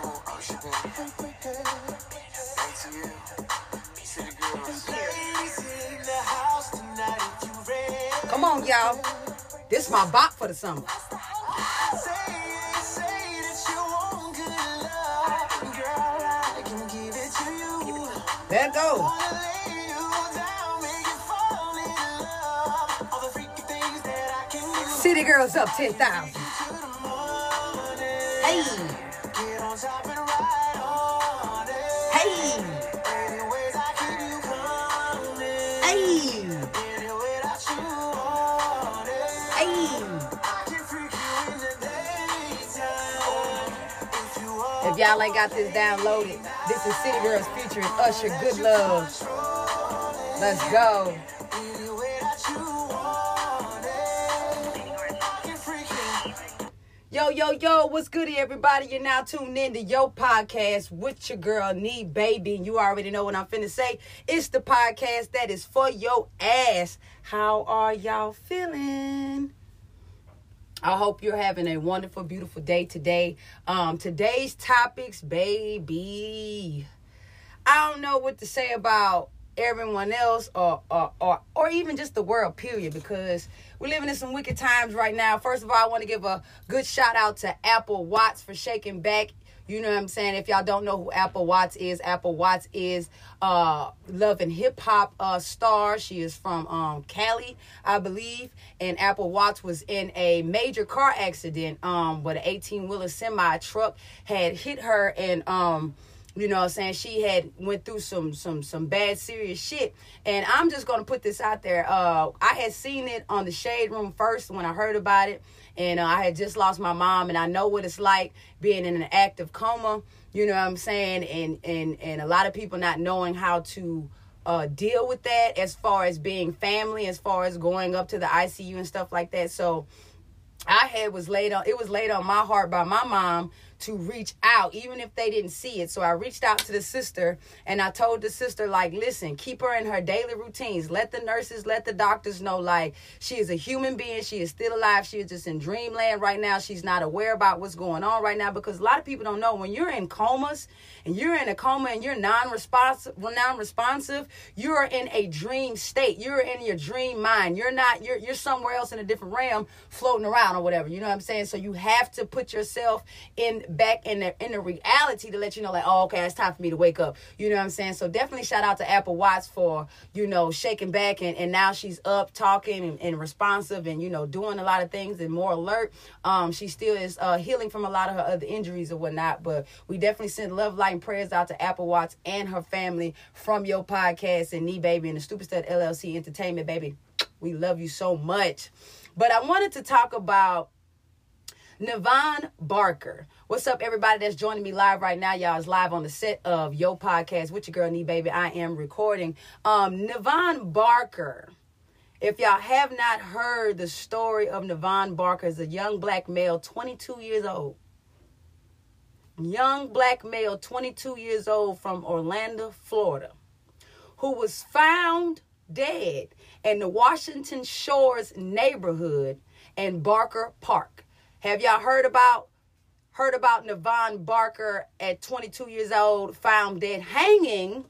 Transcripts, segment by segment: They want all she been. Thanks to you. Peace to the girls. Ladies in the house tonight, if you ready. Come on, y'all. This is my bop for the summer. Let go. City girls up 10,000. Hey. Hey. Hey. Hey. If y'all ain't got this downloaded, this is City Girls featuring Usher, Good Love. Let's go. Yo, yo, yo, what's good, everybody? You're now tuned in to your podcast with your girl, Nee Baby. And you already know what I'm finna say. It's the podcast that is for your ass. How are y'all feeling? I hope you're having a wonderful, beautiful day today. Today's topics, baby. I don't know what to say about everyone else or even just the world, period, because we're living in some wicked times right now. First of all, I want to give a good shout out to Apple Watts for shaking back. You know what I'm saying? If y'all don't know who Apple Watts is Love and Hip Hop star. She is from Cali, I believe. And Apple Watts was in a major car accident where an 18-wheeler semi-truck had hit her. And, you know what I'm saying, she had went through some bad, serious shit. And I'm just going to put this out there. I had seen it on the Shade Room first when I heard about it. And I had just lost my mom, and I know what it's like being in an active coma, you know what I'm saying? And a lot of people not knowing how to deal with that as far as being family, as far as going up to the ICU and stuff like that. So it was laid on my heart by my mom to reach out, even if they didn't see it. So I reached out to the sister, and I told the sister, like, listen, keep her in her daily routines. Let the nurses, let the doctors know, like, she is a human being. She is still alive. She is just in dreamland right now. She's not aware about what's going on right now, because a lot of people don't know, when you're in comas and you're in a coma and you're non-responsive, you're in a dream state. You're in your dream mind. You're somewhere else in a different realm floating around or whatever. You know what I'm saying? So you have to put yourself back in the reality to let you know, like, oh, okay, it's time for me to wake up. You know what I'm saying? So definitely shout out to Apple Watts for, you know, shaking back, and now she's up talking and responsive and, you know, doing a lot of things and more alert. She still is healing from a lot of her other injuries or whatnot, but we definitely send love, light, and prayers out to Apple Watts and her family from your podcast and Nee Baby and the Stupid Stead LLC Entertainment, baby. We love you so much. But I wanted to talk about Nivon Barker. What's up, everybody that's joining me live right now? Y'all is live on the set of Yo Podcast with your girl, Nee Baby. I am recording. Nivon Barker. If y'all have not heard the story of Nivon Barker, is a young black male, 22 years old. Young black male, 22 years old from Orlando, Florida, who was found dead in the Washington Shores neighborhood and Barker Park. Have y'all heard about Nivon Barker at 22 years old, found dead hanging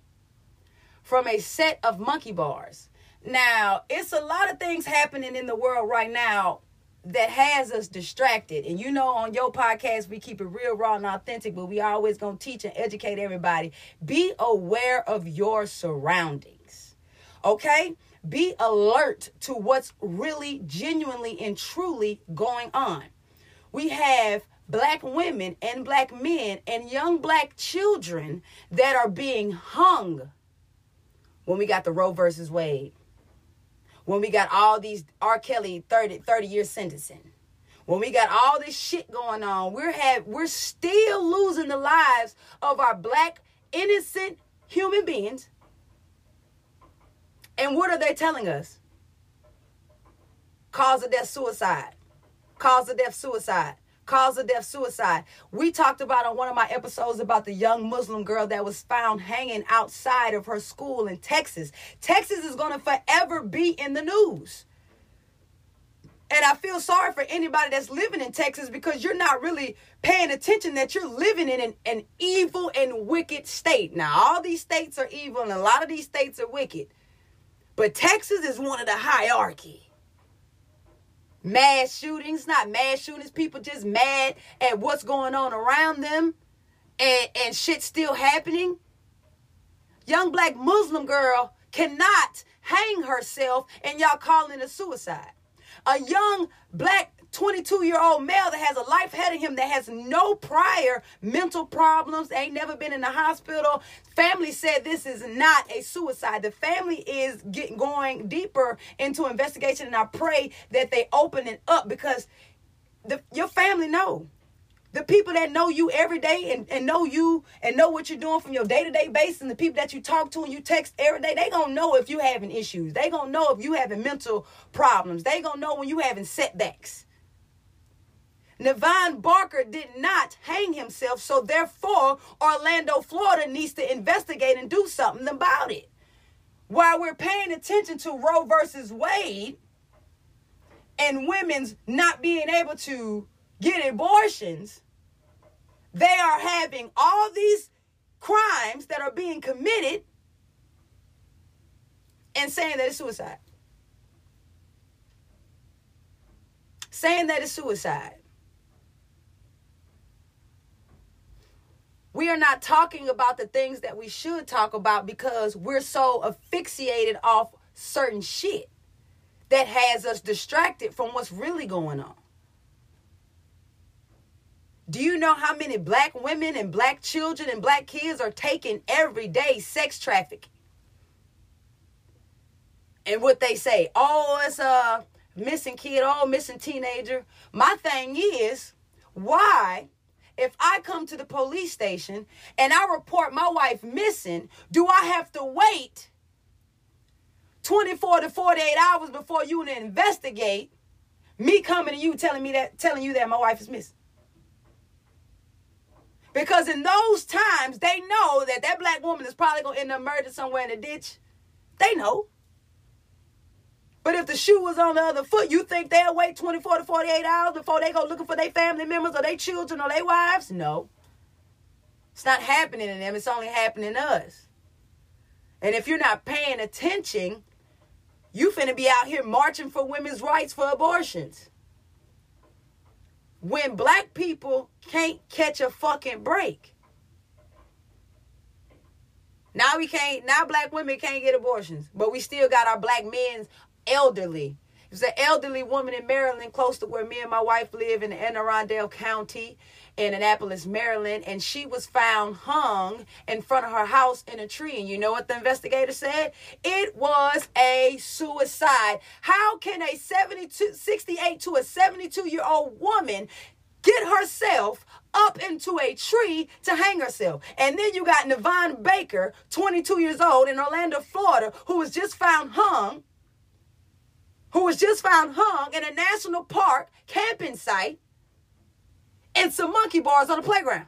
from a set of monkey bars? Now, it's a lot of things happening in the world right now that has us distracted. And you know, on your podcast, we keep it real, raw, and authentic, but we always going to teach and educate everybody. Be aware of your surroundings, okay? Be alert to what's really, genuinely, and truly going on. We have black women and black men and young black children that are being hung. When we got the Roe versus Wade, when we got all these R. Kelly 30-year sentencing, when we got all this shit going on, we're still losing the lives of our black innocent human beings. And what are they telling us? Cause of death, suicide. Cause of death, suicide. Cause of death, suicide. We talked about on one of my episodes about the young Muslim girl that was found hanging outside of her school in Texas. Texas is going to forever be in the news. And I feel sorry for anybody that's living in Texas, because you're not really paying attention that you're living in an evil and wicked state. Now, all these states are evil and a lot of these states are wicked. But Texas is one of the hierarchy. Mass shootings, not mass shootings. People just mad at what's going on around them and shit's still happening. Young black Muslim girl cannot hang herself and y'all calling it a suicide. A young black 22-year-old male that has a life ahead of him, that has no prior mental problems, ain't never been in the hospital. Family said this is not a suicide. The family is going deeper into investigation, and I pray that they open it up, because your family know. The people that know you every day and know you and know what you're doing from your day-to-day basis, and the people that you talk to and you text every day, they going to know if you having issues. They going to know if you having mental problems. They going to know when you having setbacks. Nivon Barker did not hang himself, so therefore Orlando, Florida needs to investigate and do something about it. While we're paying attention to Roe versus Wade and women's not being able to get abortions, they are having all these crimes that are being committed and saying that it's suicide. Saying that it's suicide. We are not talking about the things that we should talk about, because we're so asphyxiated off certain shit that has us distracted from what's really going on. Do you know how many black women and black children and black kids are taken every day sex trafficking? And what they say, oh, it's a missing kid, oh, missing teenager. My thing is, why, if I come to the police station and I report my wife missing, do I have to wait 24 to 48 hours before you to investigate me coming to you telling you that my wife is missing? Because in those times, they know that that black woman is probably going to end up murdered somewhere in a ditch. They know. But if the shoe was on the other foot, you think they'll wait 24 to 48 hours before they go looking for their family members or their children or their wives? No. It's not happening to them. It's only happening to us. And if you're not paying attention, you finna be out here marching for women's rights for abortions. When black people can't catch a fucking break. Now black women can't get abortions, but we still got our black men's elderly. There's an elderly woman in Maryland close to where me and my wife live in Anne Arundel County in Annapolis, Maryland, and she was found hung in front of her house in a tree. And you know what the investigator said? It was a suicide. How can a 68 to a 72-year-old woman get herself up into a tree to hang herself? And then you got Nivon Barker, 22 years old, in Orlando, Florida, who was just found hung in a national park camping site and some monkey bars on the playground.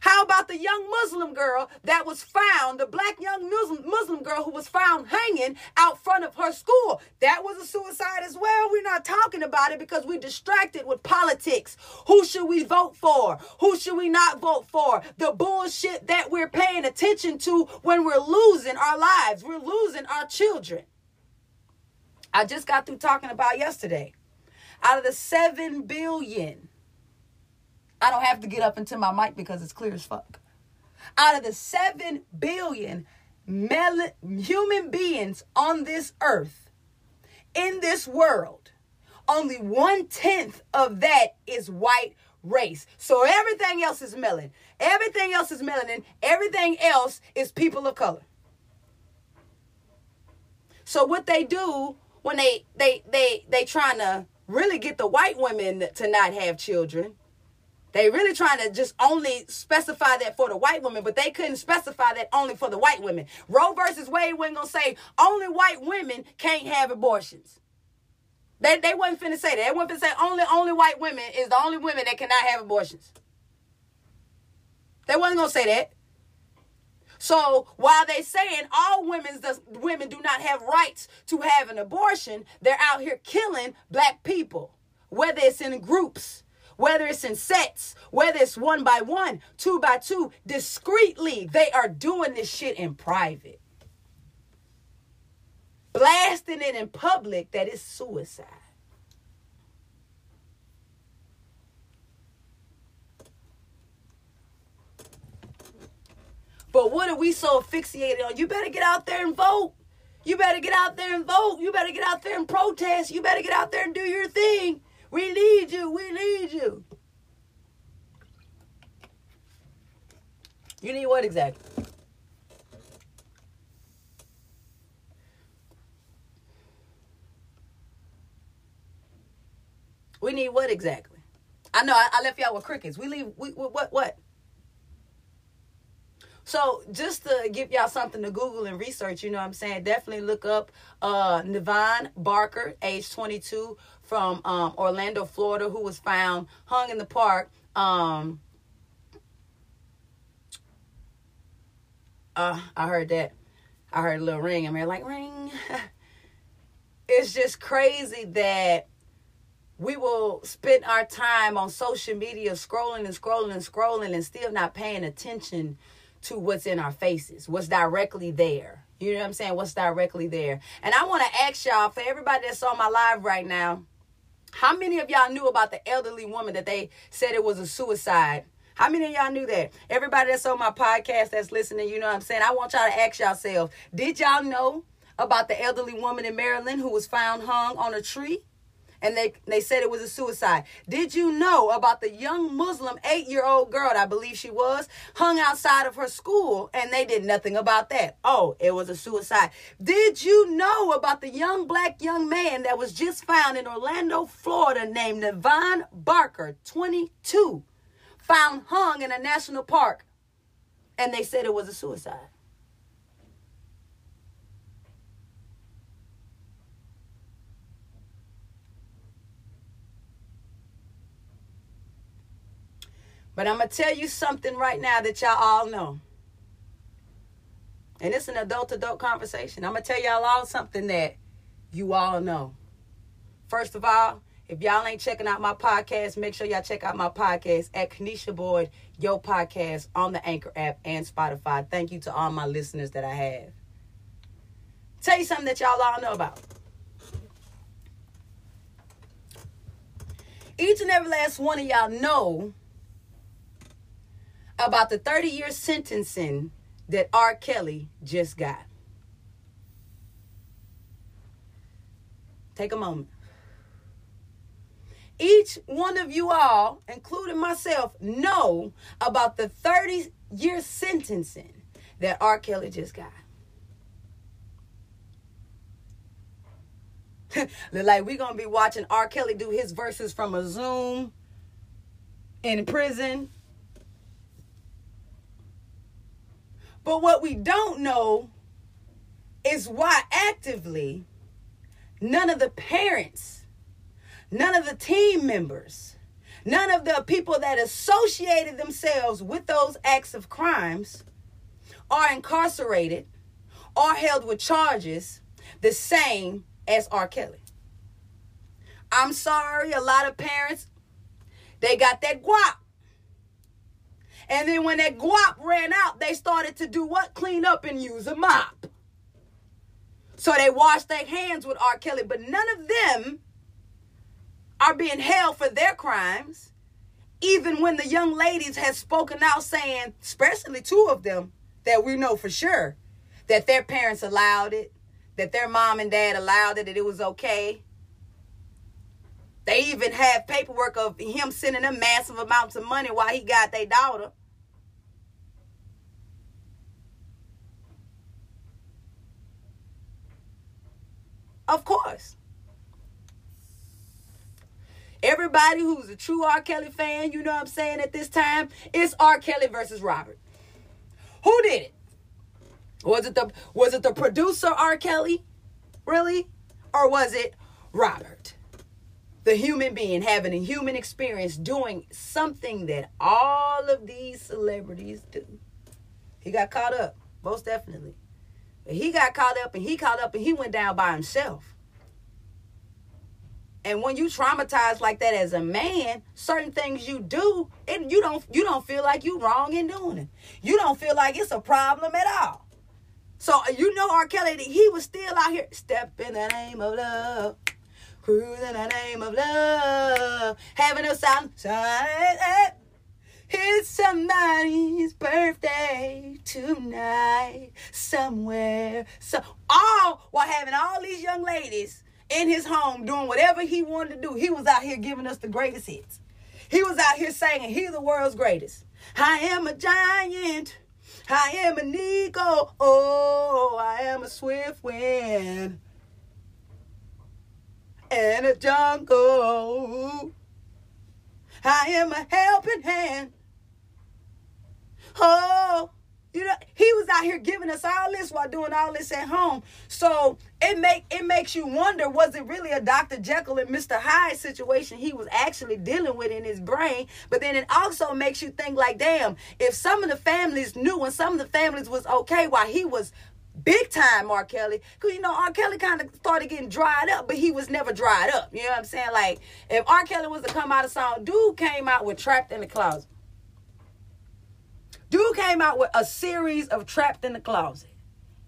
How about the young Muslim girl that was found, the black young Muslim girl who was found hanging out front of her school? That was a suicide as well. We're not talking about it because we're distracted with politics. Who should we vote for? Who should we not vote for? The bullshit that we're paying attention to when we're losing our lives. We're losing our children. I just got through talking about yesterday. Out of the 7 billion, I don't have to get up into my mic because it's clear as fuck. Out of the 7 billion human beings on this earth, in this world, only 1/10 of that is white race. So everything else is melanin. Everything else is melanin. Everything else is people of color. So what they do when they trying to really get the white women to not have children, they really trying to just only specify that for the white women, but they couldn't specify that only for the white women. Roe versus Wade wasn't going to say only white women can't have abortions. They wasn't finna say that. They wasn't finna say only white women is the only women that cannot have abortions. They wasn't going to say that. So while they saying all women do not have rights to have an abortion, they're out here killing black people, whether it's in groups, whether it's in sets, whether it's 1 by 1, 2 by 2, discreetly. They are doing this shit in private, blasting it in public that it's suicide. But what are we so asphyxiated on? You better get out there and vote. You better get out there and vote. You better get out there and protest. You better get out there and do your thing. We need you. We need you. You need what exactly? We need what exactly? I know I left y'all with crickets. What? So just to give y'all something to Google and research, you know what I'm saying? Definitely look up Nivon Barker, age 22, from Orlando, Florida, who was found hung in the park. I heard that. I heard a little ring. I'm here like, ring. It's just crazy that we will spend our time on social media scrolling and scrolling and scrolling and still not paying attention to what's in our faces, what's directly there. You know what I'm saying? What's directly there. And I want to ask y'all, for everybody that's on my live right now, how many of y'all knew about the elderly woman that they said it was a suicide? How many of y'all knew that? Everybody that's on my podcast that's listening, you know what I'm saying? I want y'all to ask yourselves, did y'all know about the elderly woman in Maryland who was found hung on a tree? And they said it was a suicide. Did you know about the young Muslim 8-year-old girl, I believe she was, hung outside of her school, and they did nothing about that? Oh, it was a suicide. Did you know about the young black young man that was just found in Orlando, Florida, named Nivon Barker, 22, found hung in a national park, and they said it was a suicide? But I'm going to tell you something right now that y'all all know. And it's an adult-to-adult conversation. I'm going to tell y'all all something that you all know. First of all, if y'all ain't checking out my podcast, make sure y'all check out my podcast at Kanisha Boyd, Yo Podcast, on the Anchor app and Spotify. Thank you to all my listeners that I have. Tell you something that y'all all know about. Each and every last one of y'all know about the 30-year sentencing that R. Kelly just got. Take a moment. Each one of you all, including myself, know about the 30-year sentencing that R. Kelly just got. Look like we're going to be watching R. Kelly do his verses from a Zoom in prison. But what we don't know is why actively none of the parents, none of the team members, none of the people that associated themselves with those acts of crimes are incarcerated or held with charges the same as R. Kelly. I'm sorry, a lot of parents, they got that guap. And then when that guap ran out, they started to do what? Clean up and use a mop. So they washed their hands with R. Kelly, but none of them are being held for their crimes, even when the young ladies have spoken out saying, especially two of them, that we know for sure, that their parents allowed it, that their mom and dad allowed it, that it was okay. They even have paperwork of him sending them massive amounts of money while he got their daughter. Of course. Everybody who's a true R. Kelly fan, you know what I'm saying, at this time, it's R. Kelly versus Robert. Who did it? Was it the producer R. Kelly? Really? Or was it Robert? The human being having a human experience doing something that all of these celebrities do. He got caught up. Most definitely. But he got caught up and he went down by himself. And when you traumatized like that as a man, certain things you do, and you don't feel like you wrong in doing it. You don't feel like it's a problem at all. So you know R. Kelly, he was still out here, step in the name of love, cruise in the name of love, having a sound. It's somebody's birthday tonight, somewhere. So all while having all these young ladies in his home doing whatever he wanted to do. He was out here giving us the greatest hits. He was out here singing, he's the world's greatest. I am a giant. I am an eagle. Oh, I am a swift wind. And a jungle. I am a helping hand. Oh, you know, he was out here giving us all this while doing all this at home. So it makes you wonder, was it really a Dr. Jekyll and Mr. Hyde situation he was actually dealing with in his brain? But then it also makes you think like, damn, if some of the families knew and some of the families was okay while he was big time R. Kelly, because, you know, R. Kelly kind of started getting dried up, but he was never dried up. You know what I'm saying? Like, if R. Kelly was to come out a song, dude came out with Trapped in the Closet. Dude came out with a series of Trapped in the Closet.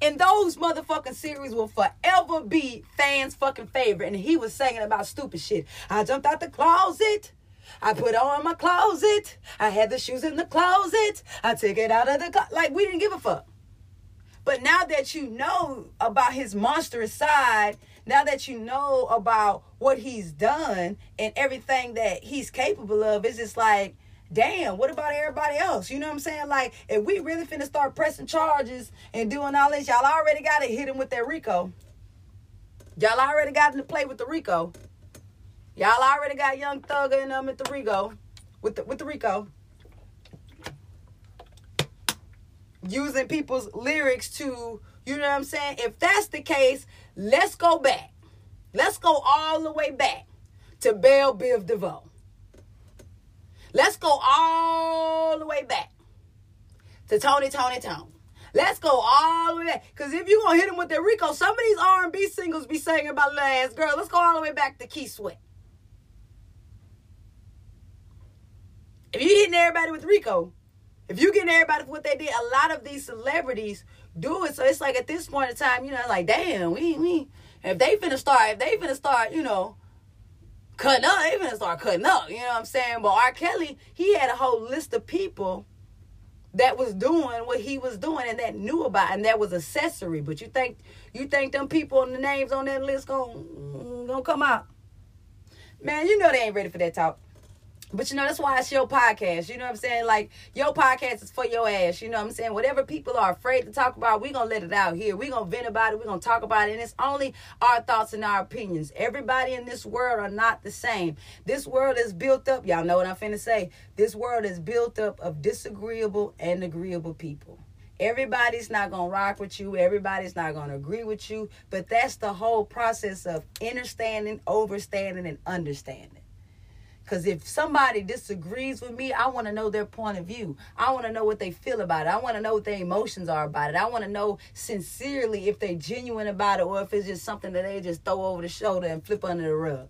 And those motherfucking series will forever be fans' fucking favorite. And he was singing about stupid shit. I jumped out the closet. I put on my closet. I had the shoes in the closet. I took it out of the closet. Like, we didn't give a fuck. But now that you know about his monstrous side, now that you know about what he's done and everything that he's capable of, it's just like, damn, what about everybody else? You know what I'm saying? Like, if we really finna start pressing charges and doing all this, y'all already got to hit him with that RICO. Y'all already got him to play with the RICO. Y'all already got Young Thug in them at the RICO. With the RICO. Using people's lyrics to, you know what I'm saying? If that's the case, let's go back. Let's go all the way back to Bell Biv DeVoe. Let's go all the way back to Tony Tony Tone. Let's go all the way back. Because if you're going to hit him with that RICO, some of these R&B singles be singing about little ass girl. Let's go all the way back to Keith Sweat. If you're hitting everybody with RICO, if you getting everybody for what they did, a lot of these celebrities do it. So it's like at this point in time, you know, like, damn, we if they finna start, you know, cutting up, they finna start cutting up. You know what I'm saying? But R. Kelly, he had a whole list of people that was doing what he was doing and that knew about it, and that was accessory. But you think them people and the names on that list gonna come out? Man, you know they ain't ready for that talk. But, you know, that's why it's your podcast. You know what I'm saying? Like, your podcast is for your ass. You know what I'm saying? Whatever people are afraid to talk about, we're going to let it out here. We're going to vent about it. We're going to talk about it. And it's only our thoughts and our opinions. Everybody in this world are not the same. This world is built up. Y'all know what I'm finna say. This world is built up of disagreeable and agreeable people. Everybody's not going to rock with you. Everybody's not going to agree with you. But that's the whole process of understanding, overstanding, and understanding. Because if somebody disagrees with me, I want to know their point of view. I want to know what they feel about it. I want to know what their emotions are about it. I want to know sincerely if they're genuine about it or if it's just something that they just throw over the shoulder and flip under the rug.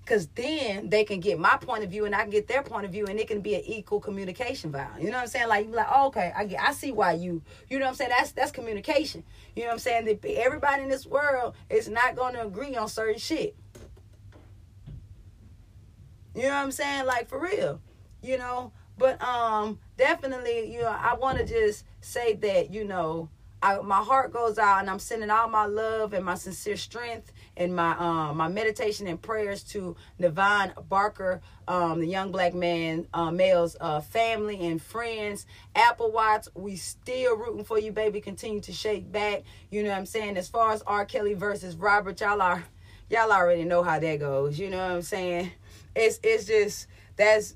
Because then they can get my point of view and I can get their point of view and it can be an equal communication vibe. You know what I'm saying? Like, you're like, oh, okay, I see why you know what I'm saying? That's communication. You know what I'm saying? That everybody in this world is not going to agree on certain shit. You know what I'm saying? Like, for real, you know, but definitely, you know, I want to just say that, you know, my heart goes out and I'm sending all my love and my sincere strength and my meditation and prayers to Nivon Barker, the young black man, male's family and friends. Apple Watts, we still rooting for you, baby. Continue to shake back. You know what I'm saying? As far as R. Kelly versus Robert, y'all already know how that goes. You know what I'm saying? It's just, that's,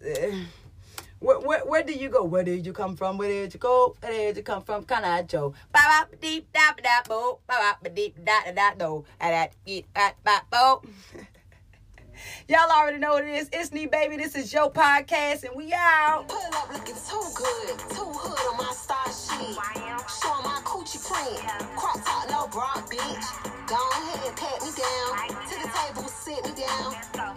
where do you go? Where did you come from? Where did you go? Where did you come from? Kind of Joe. Y'all already know what it is. It's me, baby. This is your podcast, and we out. Pull up looking so good. Too hood on my star sheet. Show my Gucci cream, crop top, no bra, bitch. Go ahead, pat me down, to the table, sit me down.